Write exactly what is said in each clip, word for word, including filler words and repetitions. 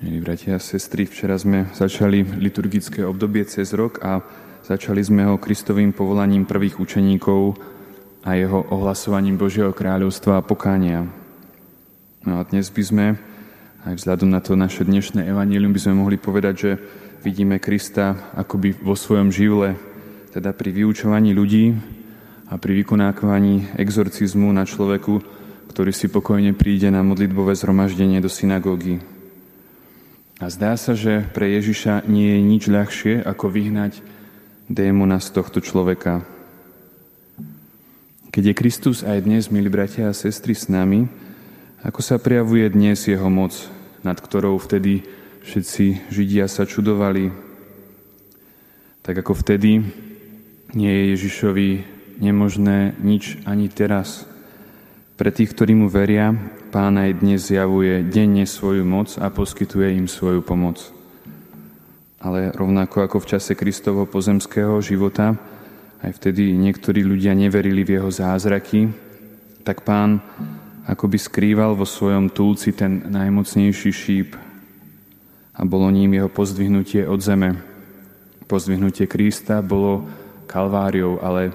Milí bratia a sestry, včera sme začali liturgické obdobie cez rok a začali sme ho Kristovým povolaním prvých učeníkov a jeho ohlasovaním Božieho kráľovstva a pokánia. No a dnes by sme, aj vzhľadom na to naše dnešné evanjelium, by sme mohli povedať, že vidíme Krista akoby vo svojom živle, teda pri vyučovaní ľudí a pri vykonávaní exorcizmu na človeku, ktorý si pokojne príde na modlitbové zhromaždenie do synagógy. A zdá sa, že pre Ježiša nie je nič ľahšie, ako vyhnať démona z tohto človeka. Keď je Kristus aj dnes, milí bratia a sestry, s nami, ako sa prejavuje dnes jeho moc, nad ktorou vtedy všetci Židia sa čudovali. Tak ako vtedy, nie je Ježišovi nemožné nič ani teraz. Pre tých, ktorí mu veria, Pán aj dnes zjavuje denne svoju moc a poskytuje im svoju pomoc. Ale rovnako ako v čase Kristovho pozemského života, aj vtedy niektorí ľudia neverili v jeho zázraky, tak Pán akoby skrýval vo svojom túlci ten najmocnejší šíp a bolo ním jeho pozdvihnutie od zeme. Pozdvihnutie Krista bolo kalváriou, ale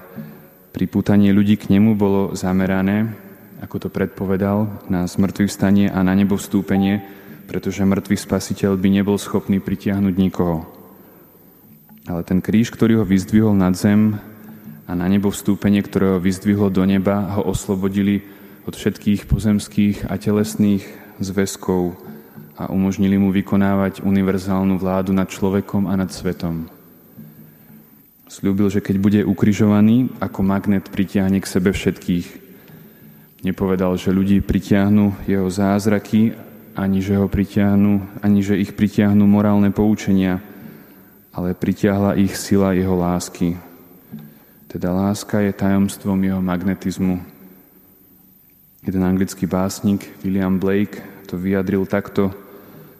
pripútanie ľudí k nemu bolo zamerané, ako to predpovedal, na zmrtvých stanie a na nebo vstúpenie, pretože mŕtvý spasiteľ by nebol schopný pritiahnuť nikoho. Ale ten kríž, ktorý ho vyzdvihol nad zem a na nebo vstúpenie, ktoré ho vyzdvihol do neba, ho oslobodili od všetkých pozemských a telesných zväzkov a umožnili mu vykonávať univerzálnu vládu nad človekom a nad svetom. Sľúbil, že keď bude ukrižovaný, ako magnet pritiahne k sebe všetkých. Nepovedal, že ľudí pritiahnu jeho zázraky, ani že, ho pritiahnu, ani že ich pritiahnu morálne poučenia, ale pritiahla ich sila jeho lásky. Teda láska je tajomstvom jeho magnetizmu. Jeden anglický básnik, William Blake, to vyjadril takto.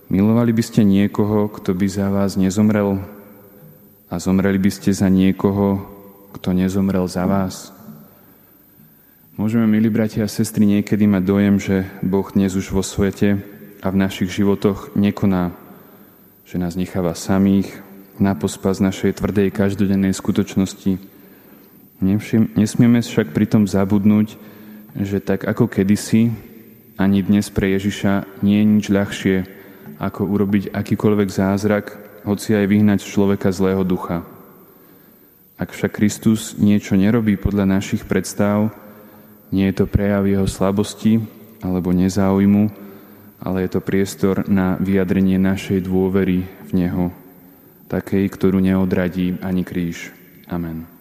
Milovali by ste niekoho, kto by za vás nezomrel, a zomreli by ste za niekoho, kto nezomrel za vás. Môžeme, milí bratia a sestry, niekedy mať dojem, že Boh dnes už vo svete a v našich životoch nekoná, že nás necháva samých na pospas našej tvrdej každodennej skutočnosti. Nesmieme však pritom zabudnúť, že tak ako kedysi, ani dnes pre Ježiša nie je nič ľahšie, ako urobiť akýkoľvek zázrak, hoci aj vyhnať človeka zlého ducha. Ak však Kristus niečo nerobí podľa našich predstav, nie je to prejav jeho slabosti alebo nezáujmu, ale je to priestor na vyjadrenie našej dôvery v neho, takej, ktorú neodradí ani kríž. Amen.